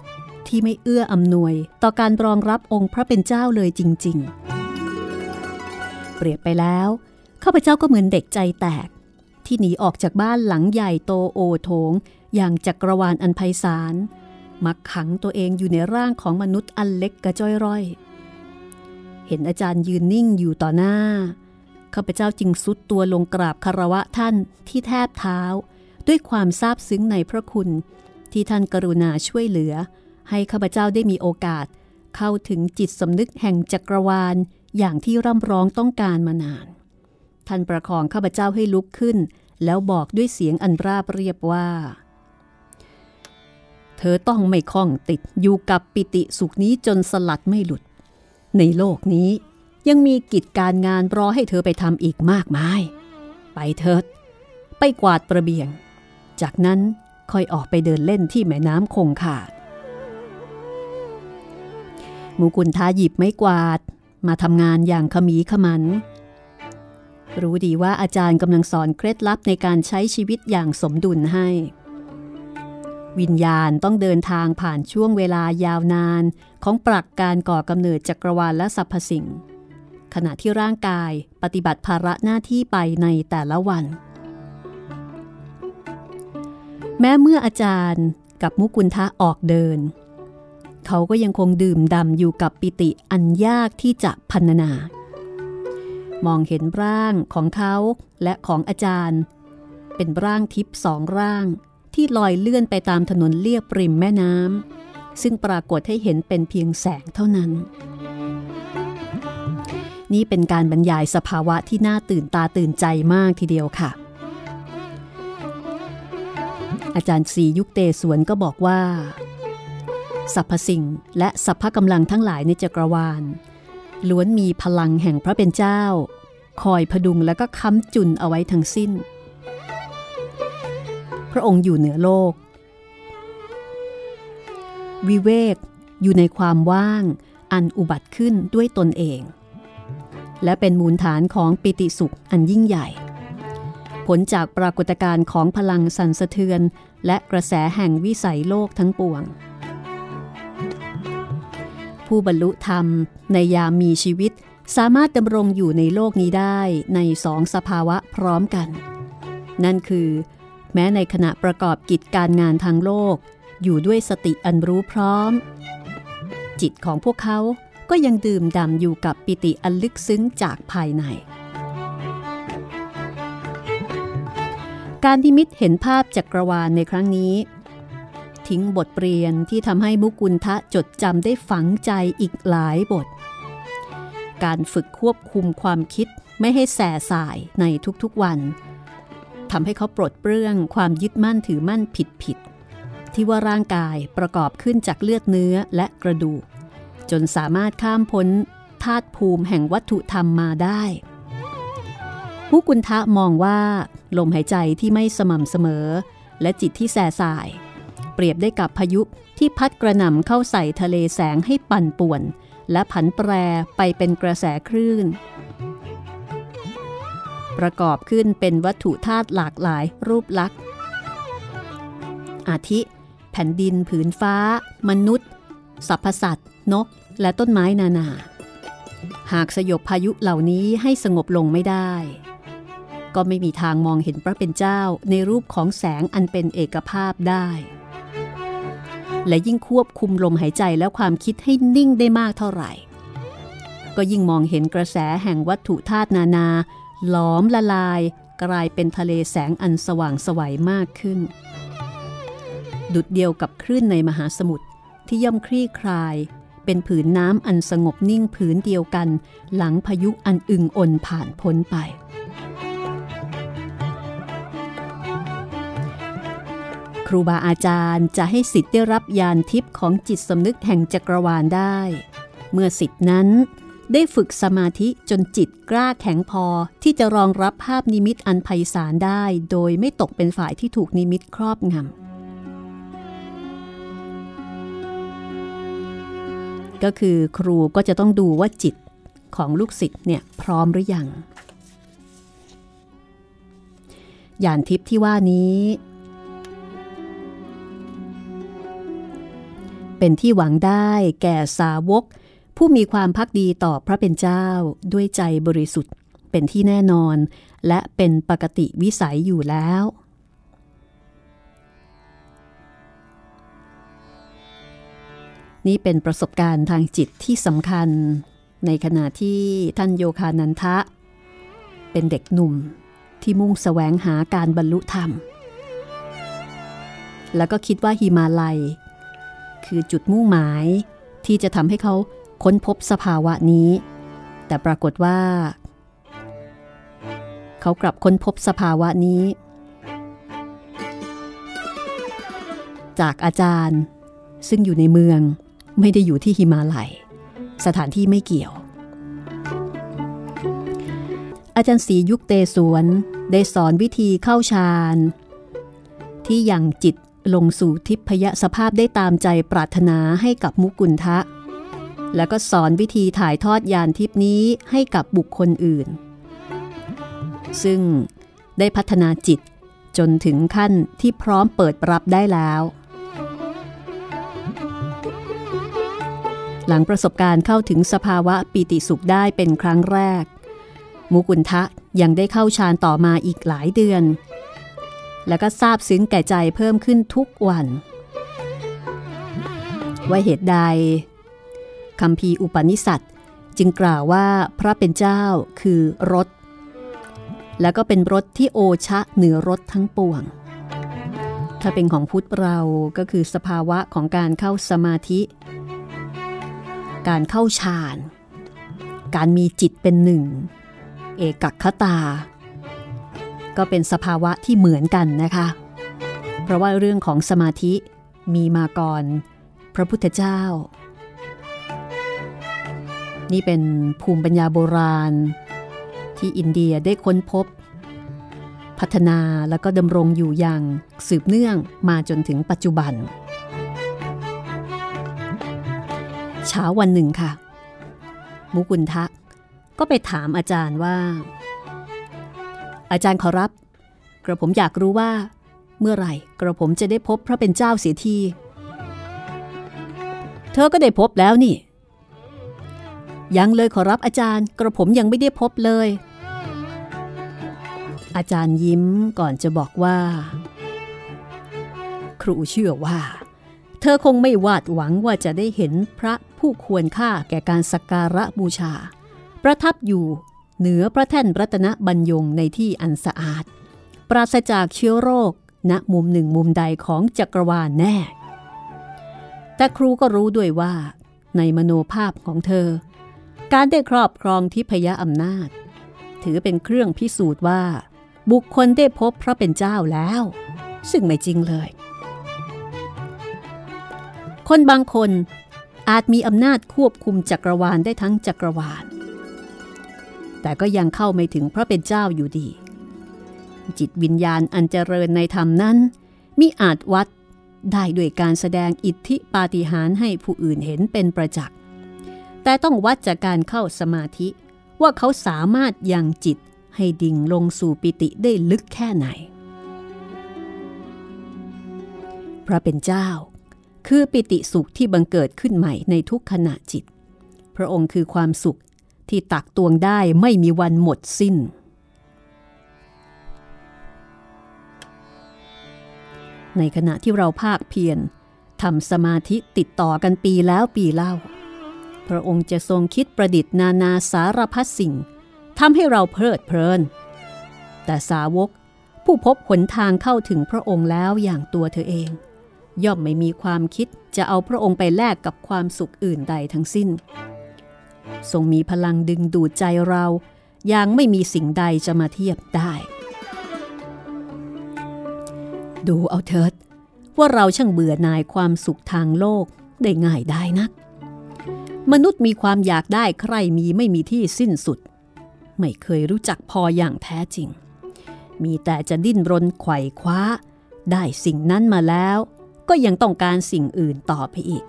ที่ไม่เอื้ออำนวยต่อการรองรับองค์พระเป็นเจ้าเลยจริงๆเปรียบไปแล้วข้าพเจ้าก็เหมือนเด็กใจแตกที่หนีออกจากบ้านหลังใหญ่โตโอโถงอย่างจักรวาลอันไพศาลมักขังตัวเองอยู่ในร่างของมนุษย์อันเล็กกระจ้อยร่อยเห็นอาจารย์ยืนนิ่งอยู่ต่อหน้าข้าพเจ้าจึงซุดตัวลงกราบคารวะท่านที่แทบเท้าด้วยความซาบซึ้งในพระคุณที่ท่านกรุณาช่วยเหลือให้ข้าพเจ้าได้มีโอกาสเข้าถึงจิตสำนึกแห่งจักรวาลอย่างที่ร่ำร้องต้องการมานานท่านประคองข้าพเจ้าให้ลุกขึ้นแล้วบอกด้วยเสียงอันราบเรียบว่าเธอต้องไม่คล้องติดอยู่กับปิติสุขนี้จนสลัดไม่หลุดในโลกนี้ยังมีกิจการงานรอให้เธอไปทำอีกมากมายไปเถิดไปกวาดระเบียงจากนั้นค่อยออกไปเดินเล่นที่แม่น้ำคงคาหมู่กุนทาหยิบไม้กวาดมาทำงานอย่างขมีขมันรู้ดีว่าอาจารย์กำลังสอนเคล็ดลับในการใช้ชีวิตอย่างสมดุลให้วิญญาณต้องเดินทางผ่านช่วงเวลายาวนานของปรักการก่อกำเนิดจักรวาลและสรรพสิ่งขณะที่ร่างกายปฏิบัติภาระหน้าที่ไปในแต่ละวันแม้เมื่ออาจารย์กับมุกุลทะออกเดินเขาก็ยังคงดื่มด่ำอยู่กับปิติอันยากที่จะพรรณนามองเห็นร่างของเขาและของอาจารย์เป็นร่างทิพย์สองร่างที่ลอยเลื่อนไปตามถนนเลียบริมแม่น้ำซึ่งปรากฏให้เห็นเป็นเพียงแสงเท่านั้นนี่เป็นการบรรยายสภาวะที่น่าตื่นตาตื่นใจมากทีเดียวค่ะอาจารย์ศรียุคเตสวนก็บอกว่าสรรพสิ่งและสรรพกำลังทั้งหลายในจักรวาลล้วนมีพลังแห่งพระเป็นเจ้าคอยพดุงและก็ค้ำจุนเอาไว้ทั้งสิ้นพระองค์อยู่เหนือโลกวิเวกอยู่ในความว่างอันอุบัติขึ้นด้วยตนเองและเป็นมูลฐานของปิติสุขอันยิ่งใหญ่ผลจากปรากฏการณ์ของพลังสั่นสะเทือนและกระแสแห่งวิสัยโลกทั้งปวงผู้บรรลุธรรมในยามมีชีวิตสามารถดำรงอยู่ในโลกนี้ได้ในสองสภาวะพร้อมกันนั่นคือแม้ในขณะประกอบกิจการงานทางโลกอยู่ด้วยสติอันรู้พร้อมจิตของพวกเขาก็ยังดื่มด่ำอยู่กับปิติอันลึกซึ้งจากภายในการนิมิตเห็นภาพจักรวาลในครั้งนี้ทิ้งบทเรียนที่ทำให้มุกุลทะจดจำได้ฝังใจอีกหลายบทการฝึกควบคุมความคิดไม่ให้แส่สายในทุกๆวันทำให้เขาปลดเปลื้องความยึดมั่นถือมั่นผิดๆที่ว่าร่างกายประกอบขึ้นจากเลือดเนื้อและกระดูกจนสามารถข้ามพ้นธาตุภูมิแห่งวัตถุธรรมมาได้มุกุลทะมองว่าลมหายใจที่ไม่สม่ำเสมอและจิตที่แส่สายเปรียบได้กับพายุที่พัดกระหน่ำเข้าใส่ทะเลแสงให้ปั่นป่วนและผันแปรไปเป็นกระแสคลื่นประกอบขึ้นเป็นวัตถุธาตุหลากหลายรูปลักษณ์อาทิแผ่นดินผืนฟ้ามนุษย์สรรพสัตว์นกและต้นไม้นานาหากสยบพายุเหล่านี้ให้สงบลงไม่ได้ก็ไม่มีทางมองเห็นพระเป็นเจ้าในรูปของแสงอันเป็นเอกภาพได้และยิ่งควบคุมลมหายใจและความคิดให้นิ่งได้มากเท่าไหร่ก็ยิ่งมองเห็นกระแสแห่งวัตถุธาตุนานาหลอมละลายกลายเป็นทะเลแสงอันสว่างไสวมากขึ้นดุจเดียวกับคลื่นในมหาสมุทรที่ย่อมคลี่คลายเป็นผืนน้ำอันสงบนิ่งผืนเดียวกันหลังพายุอันอึงอ่นผ่านพ้นไปครูบาอาจารย์จะให้ศิษย์ได้รับญาณทิพย์ของจิตสำนึกแห่งจักรวาลได้เมื่อศิษย์นั้นได้ฝึกสมาธิจนจิตกล้าแข็งพอที่จะรองรับภาพนิมิตอันไพศาลได้โดยไม่ตกเป็นฝ่ายที่ถูกนิมิตครอบงำก็คือครูก็จะต้องดูว่าจิตของลูกศิษย์เนี่ยพร้อมหรือยังญาณทิพย์ที่ว่านี้ เป็นที่หวังได้แก่สาวกผู้มีความภักดีต่อพระเป็นเจ้าด้วยใจบริสุทธิ์เป็นที่แน่นอนและเป็นปกติวิสัยอยู่แล้วนี่เป็นประสบการณ์ทางจิตที่สำคัญในขณะที่ท่านโยคานันทะเป็นเด็กหนุ่มที่มุ่งแสวงหาการบรรลุธรรมแล้วก็คิดว่าหิมาลัยคือจุดมุ่งหมายที่จะทำให้เขาค้นพบสภาวะนี้แต่ปรากฏว่าเขากลับค้นพบสภาวะนี้จากอาจารย์ซึ่งอยู่ในเมืองไม่ได้อยู่ที่หิมาลัยสถานที่ไม่เกี่ยวอาจารย์ศรียุคเตสวนได้สอนวิธีเข้าฌานที่ยังจิตลงสู่ทิพยสภาพได้ตามใจปรารถนาให้กับมุกุณฑะแล้วก็สอนวิธีถ่ายทอดญาณทิพนี้ให้กับบุคคลอื่นซึ่งได้พัฒนาจิตจนถึงขั้นที่พร้อมเปิดรับได้แล้วหลังประสบการณ์เข้าถึงสภาวะปิติสุขได้เป็นครั้งแรกมุกุณฑะยังได้เข้าฌานต่อมาอีกหลายเดือนแล้วก็ซาบซึ้งแก่ใจเพิ่มขึ้นทุกวันว่าเหตุใดคัมภีร์อุปนิษัทจึงกล่าวว่าพระเป็นเจ้าคือรสแล้วก็เป็นรสที่โอชะเหนือรสทั้งปวงถ้าเป็นของพุทธเราก็คือสภาวะของการเข้าสมาธิการเข้าฌานการมีจิตเป็นหนึ่งเอกัคคตาก็เป็นสภาวะที่เหมือนกันนะคะเพราะว่าเรื่องของสมาธิมีมาก่อนพระพุทธเจ้านี่เป็นภูมิปัญญาโบราณที่อินเดียได้ค้นพบพัฒนาแล้วก็ดำรงอยู่อย่างสืบเนื่องมาจนถึงปัจจุบันเช้าวันหนึ่งค่ะมุกุณฑะก็ไปถามอาจารย์ว่าอาจารย์ขอรับกระผมอยากรู้ว่าเมื่อไหร่กระผมจะได้พบพระเป็นเจ้าเสียทีเธอก็ได้พบแล้วนี่ยังเลยขอรับอาจารย์กระผมยังไม่ได้พบเลยอาจารย์ยิ้มก่อนจะบอกว่าครูเชื่อว่าเธอคงไม่วาดหวังว่าจะได้เห็นพระผู้ควรค่าแก่การสักการะบูชาประทับอยู่เหนือพระแท่นรัตนบัญยงในที่อันสะอาดปราศจากเชื้อโรคณมุมหนึ่งมุมใดของจักรวาลแน่แต่ครูก็รู้ด้วยว่าในมโนภาพของเธอการได้ครอบครองทิพยอำนาจถือเป็นเครื่องพิสูจน์ว่าบุคคลได้พบพระเป็นเจ้าแล้วซึ่งไม่จริงเลยคนบางคนอาจมีอำนาจควบคุมจักรวาลได้ทั้งจักรวาลแต่ก็ยังเข้าไม่ถึงพระเป็นเจ้าอยู่ดีจิตวิญญาณอันเจริญในธรรมนั้นมิอาจวัดได้ด้วยการแสดงอิทธิปาฏิหาริย์ให้ผู้อื่นเห็นเป็นประจักษ์แต่ต้องวัดจากการเข้าสมาธิว่าเขาสามารถยังจิตให้ดิ่งลงสู่ปิติได้ลึกแค่ไหนพระเป็นเจ้าคือปิติสุขที่บังเกิดขึ้นใหม่ในทุกขณะจิตพระองค์คือความสุขที่ตักตวงได้ไม่มีวันหมดสิ้นในขณะที่เราภาคเพียรทำสมาธิติดต่อกันปีแล้วปีเล่าพระองค์จะทรงคิดประดิษฐ์นานาสารพัดสิ่งทำให้เราเพลิดเพลินแต่สาวกผู้พบหนทางเข้าถึงพระองค์แล้วอย่างตัวเธอเองย่อมไม่มีความคิดจะเอาพระองค์ไปแลกกับความสุขอื่นใดทั้งสิ้นทรงมีพลังดึงดูดใจเราอย่างไม่มีสิ่งใดจะมาเทียบได้ดูเอาเถิดว่าเราช่างเบื่อหน่ายความสุขทางโลกได้ง่ายได้นักมนุษย์มีความอยากได้ใครมีไม่มีที่สิ้นสุดไม่เคยรู้จักพออย่างแท้จริงมีแต่จะดิ้นรนไขว่คว้าได้สิ่งนั้นมาแล้วก็ยังต้องการสิ่งอื่นต่อไปอีก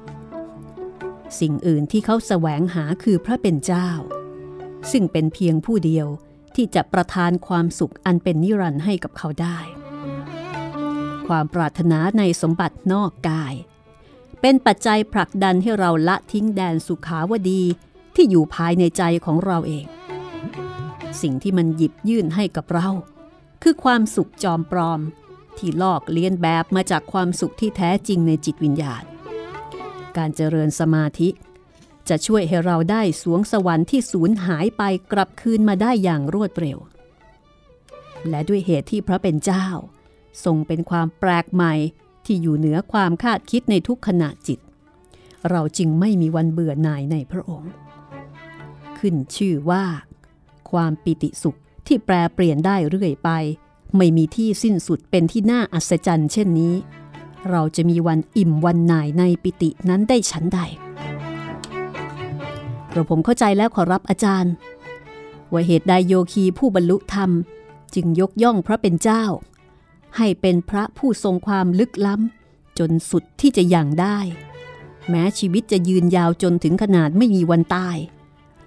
สิ่งอื่นที่เขาแสวงหาคือพระเป็นเจ้าซึ่งเป็นเพียงผู้เดียวที่จะประทานความสุขอันเป็นนิรันดร์ให้กับเขาได้ความปรารถนาในสมบัตินอกกาย เป็นปัจจัยผลักดันให้เราละทิ้งแดนสุขาวดีที่อยู่ภายในใจของเราเองสิ่งที่มันหยิบยื่นให้กับเราคือความสุขจอมปลอมที่ลอกเลียนแบบมาจากความสุขที่แท้จริงในจิตวิญญาณการเจริญสมาธิจะช่วยให้เราได้สวงสวรรค์ที่สูญหายไปกลับคืนมาได้อย่างรวดเร็วและด้วยเหตุที่พระเป็นเจ้าทรงเป็นความแปลกใหม่ที่อยู่เหนือความคาดคิดในทุกขณะจิตเราจึงไม่มีวันเบื่อหน่ายในพระองค์ขึ้นชื่อว่าความปิติสุขที่แปรเปลี่ยนได้เรื่อยไปไม่มีที่สิ้นสุดเป็นที่น่าอัศจรรย์เช่นนี้เราจะมีวันอิ่มวันหน่ายในปิตินั้นได้ฉันใดกระผมเข้าใจแล้วขอรับอาจารย์ว่าเหตุใดโยคีผู้บรรลุธรรมจึงยกย่องพระเป็นเจ้าให้เป็นพระผู้ทรงความลึกล้ำจนสุดที่จะยังได้แม้ชีวิตจะยืนยาวจนถึงขนาดไม่มีวันตาย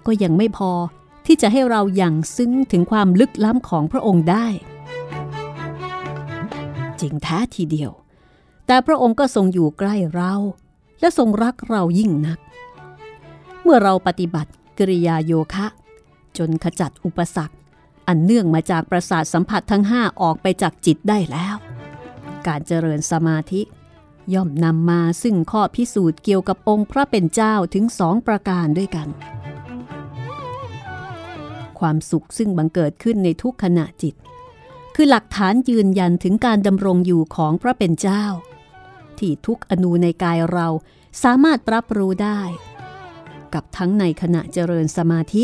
ก็ยังไม่พอที่จะให้เราอย่างซึ้งถึงความลึกล้ำของพระองค์ได้จริงแท้ทีเดียวแต่พระองค์ก็ทรงอยู่ใกล้เราและทรงรักเรายิ่งนักเมื่อเราปฏิบัติกิริยาโยคะจนขจัดอุปสรรคอันเนื่องมาจากประสาทสัมผัสทั้งห้าออกไปจากจิตได้แล้วการเจริญสมาธิย่อมนำมาซึ่งข้อพิสูจน์เกี่ยวกับองค์พระเป็นเจ้าถึงสองประการด้วยกันความสุขซึ่งบังเกิดขึ้นในทุกขณะจิตคือหลักฐานยืนยันถึงการดำรงอยู่ของพระเป็นเจ้าที่ทุกอนูในกายเราสามารถรับรู้ได้กับทั้งในขณะเจริญสมาธิ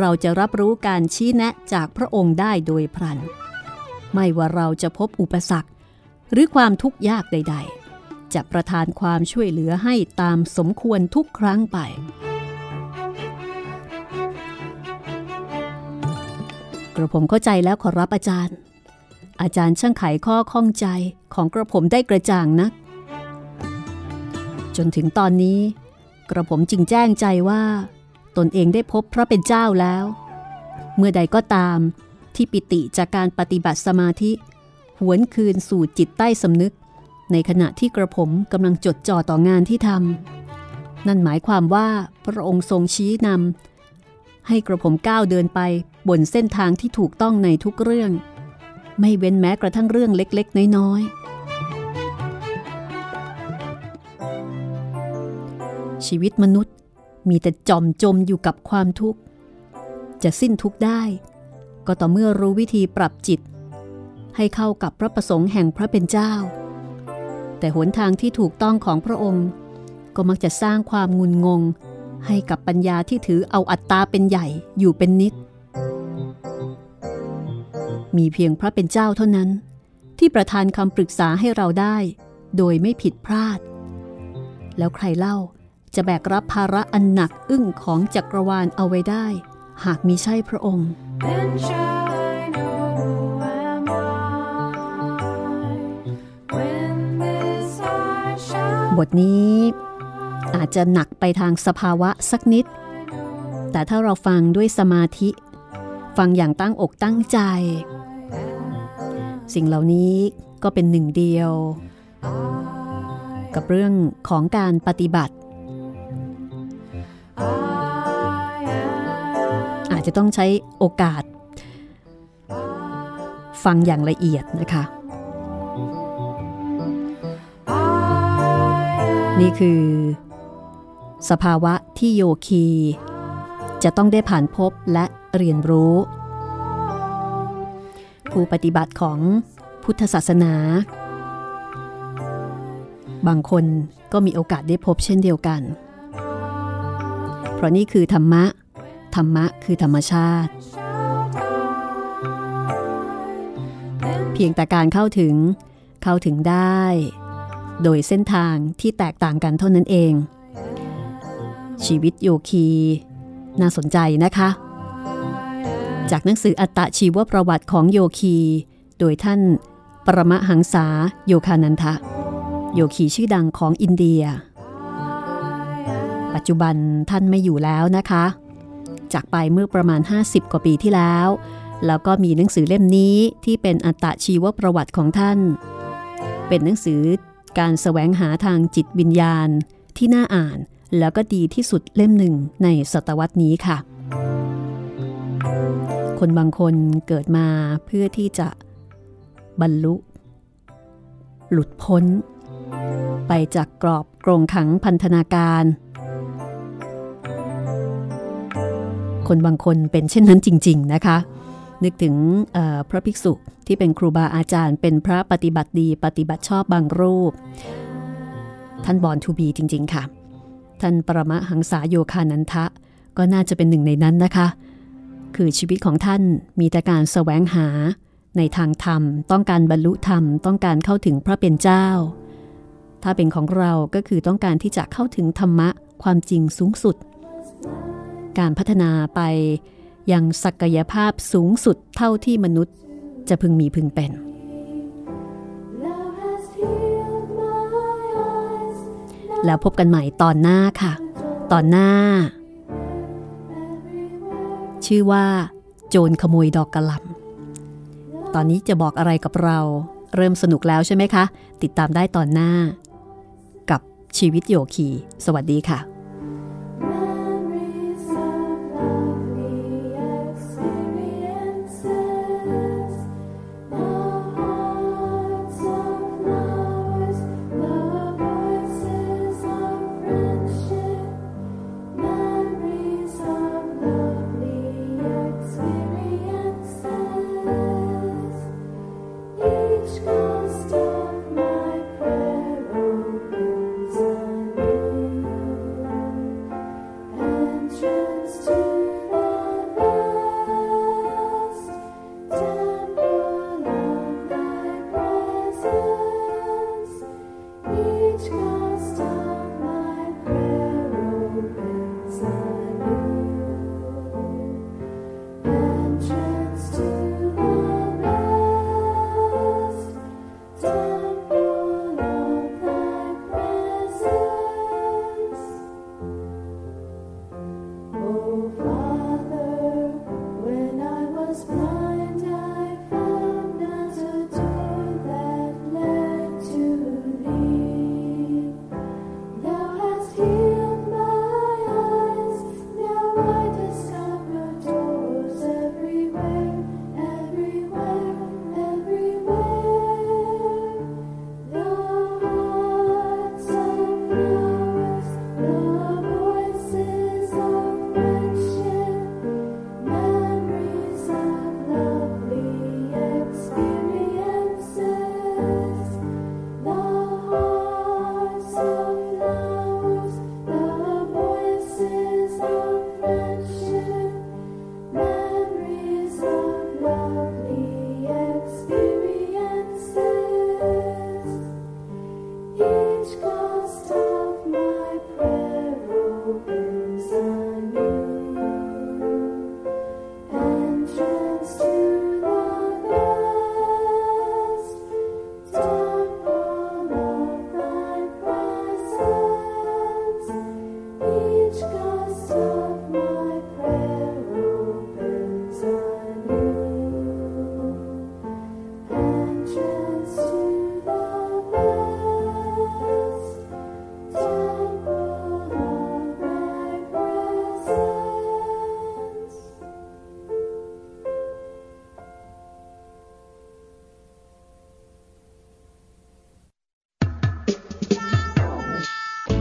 เราจะรับรู้การชี้แนะจากพระองค์ได้โดยพลันไม่ว่าเราจะพบอุปสรรคหรือความทุกข์ยากใดๆจะประทานความช่วยเหลือให้ตามสมควรทุกครั้งไปกระผมเข้าใจแล้วขอรับอาจารย์อาจารย์ช่างไขข้อข้องใจของกระผมได้กระจ่างนักจนถึงตอนนี้กระผมจึงแจ้งใจว่าตนเองได้พบพระเป็นเจ้าแล้วเมื่อใดก็ตามที่ปิติจากการปฏิบัติสมาธิหวนคืนสู่จิตใต้สำนึกในขณะที่กระผมกำลังจดจ่อต่องานที่ทำนั่นหมายความว่าพระองค์ทรงชี้นำให้กระผมก้าวเดินไปบนเส้นทางที่ถูกต้องในทุกเรื่องไม่เว้นแม้กระทั่งเรื่องเล็กๆน้อยๆชีวิตมนุษย์มีแต่จมจมอยู่กับความทุกข์จะสิ้นทุกข์ได้ก็ต่อเมื่อรู้วิธีปรับจิตให้เข้ากับพระประสงค์แห่งพระเป็นเจ้าแต่หนทางที่ถูกต้องของพระองค์ก็มักจะสร้างความงุนงงให้กับปัญญาที่ถือเอาอัตตาเป็นใหญ่อยู่เป็นนิดมีเพียงพระเป็นเจ้าเท่านั้นที่ประทานคำปรึกษาให้เราได้โดยไม่ผิดพลาดแล้วใครเล่าจะแบกรับภาระอันหนักอึ้งของจักรวาลเอาไว้ได้หากมิใช่พระองค์บทนี้อาจจะหนักไปทางสภาวะสักนิดแต่ถ้าเราฟังด้วยสมาธิฟังอย่างตั้งอกตั้งใจสิ่งเหล่านี้ก็เป็นหนึ่งเดียวกับเรื่องของการปฏิบัติอาจจะต้องใช้โอกาสฟังอย่างละเอียดนะคะนี่คือสภาวะที่โยคีจะต้องได้ผ่านพบและเรียนรู้ผู้ปฏิบัติของพุทธศาสนาบางคนก็มีโอกาสได้พบเช่นเดียวกันเพราะนี่คือธรรมะธรรมะคือธรรมชาติเพียงแต่การเข้าถึงเข้าถึงได้โดยเส้นทางที่แตกต่างกันเท่านั้นเองชีวิตโยคีน่าสนใจนะคะจากหนังสืออัตตชีวประวัติของโยคีโดยท่านปรมหังสาโยคานันทะโยคีชื่อดังของอินเดียปัจจุบันท่านไม่อยู่แล้วนะคะจากไปเมื่อประมาณห้าสิบกว่าปีที่แล้วแล้วก็มีหนังสือเล่มนี้ที่เป็นอัตตชีวประวัติของท่านเป็นหนังสือ การแสวงหาทางจิตวิญญาณที่น่าอ่านแล้วก็ดีที่สุดเล่มหนึ่งในศตวรรษนี้ค่ะคนบางคนเกิดมาเพื่อที่จะบรรลุหลุดพ้นไปจากกรอบกรงขังพันธนาการคนบางคนเป็นเช่นนั้นจริงๆนะคะนึกถึงพระภิกษุที่เป็นครูบาอาจารย์เป็นพระปฏิบัติดีปฏิบัติชอบบางรูปท่านบอนทูบีจริงๆค่ะท่านปรมหังสาโยคานันทะก็น่าจะเป็นหนึ่งในนั้นนะคะคือชีวิตของท่านมีแต่การแสวงหาในทางธรรมต้องการบรรลุธรรมต้องการเข้าถึงพระเป็นเจ้าถ้าเป็นของเราก็คือต้องการที่จะเข้าถึงธรรมะความจริงสูงสุดการพัฒนาไปยังศักยภาพสูงสุดเท่าที่มนุษย์จะพึงมีพึงเป็นแล้วพบกันใหม่ตอนหน้าค่ะตอนหน้าชื่อว่าโจรขโมยดอกกะหล่ำตอนนี้จะบอกอะไรกับเราเริ่มสนุกแล้วใช่ไหมคะติดตามได้ตอนหน้ากับชีวิตโยคีสวัสดีค่ะ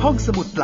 ห้องสมุดห